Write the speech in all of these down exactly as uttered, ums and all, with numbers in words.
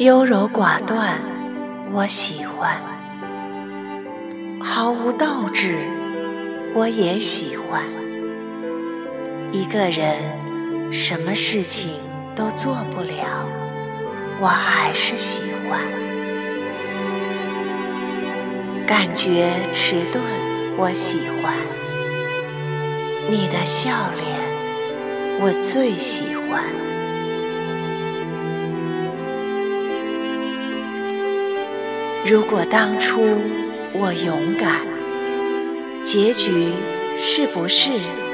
优柔寡断，我喜欢；毫无斗志，我也喜欢。一个人什么事情都做不了，我还是喜欢。感觉迟钝，我喜欢；你的笑脸，我最喜欢。如果当初我勇敢，结局是不是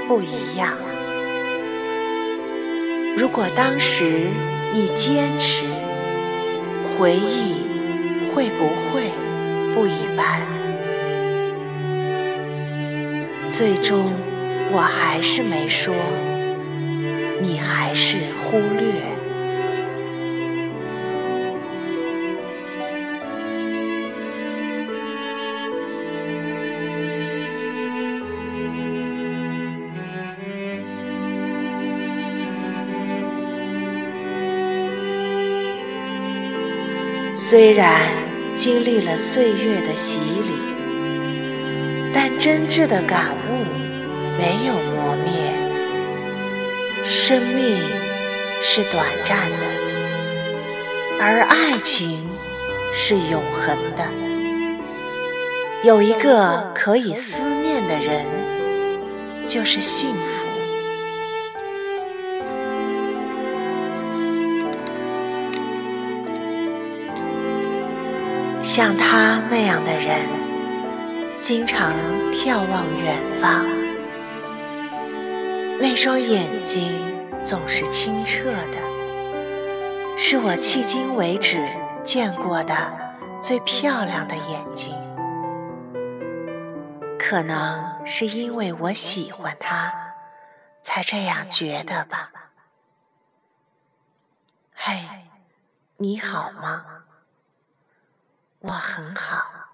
不一样？如果当时你坚持，回忆会不会不一般？最终我还是没说，你还是忽略。虽然经历了岁月的洗礼，但真挚的感悟没有磨灭。生命是短暂的，而爱情是永恒的。有一个可以思念的人，就是幸福。像他那样的人，经常眺望远方，那双眼睛总是清澈的，是我迄今为止见过的最漂亮的眼睛。可能是因为我喜欢他，才这样觉得吧。嘿，你好吗？我很好。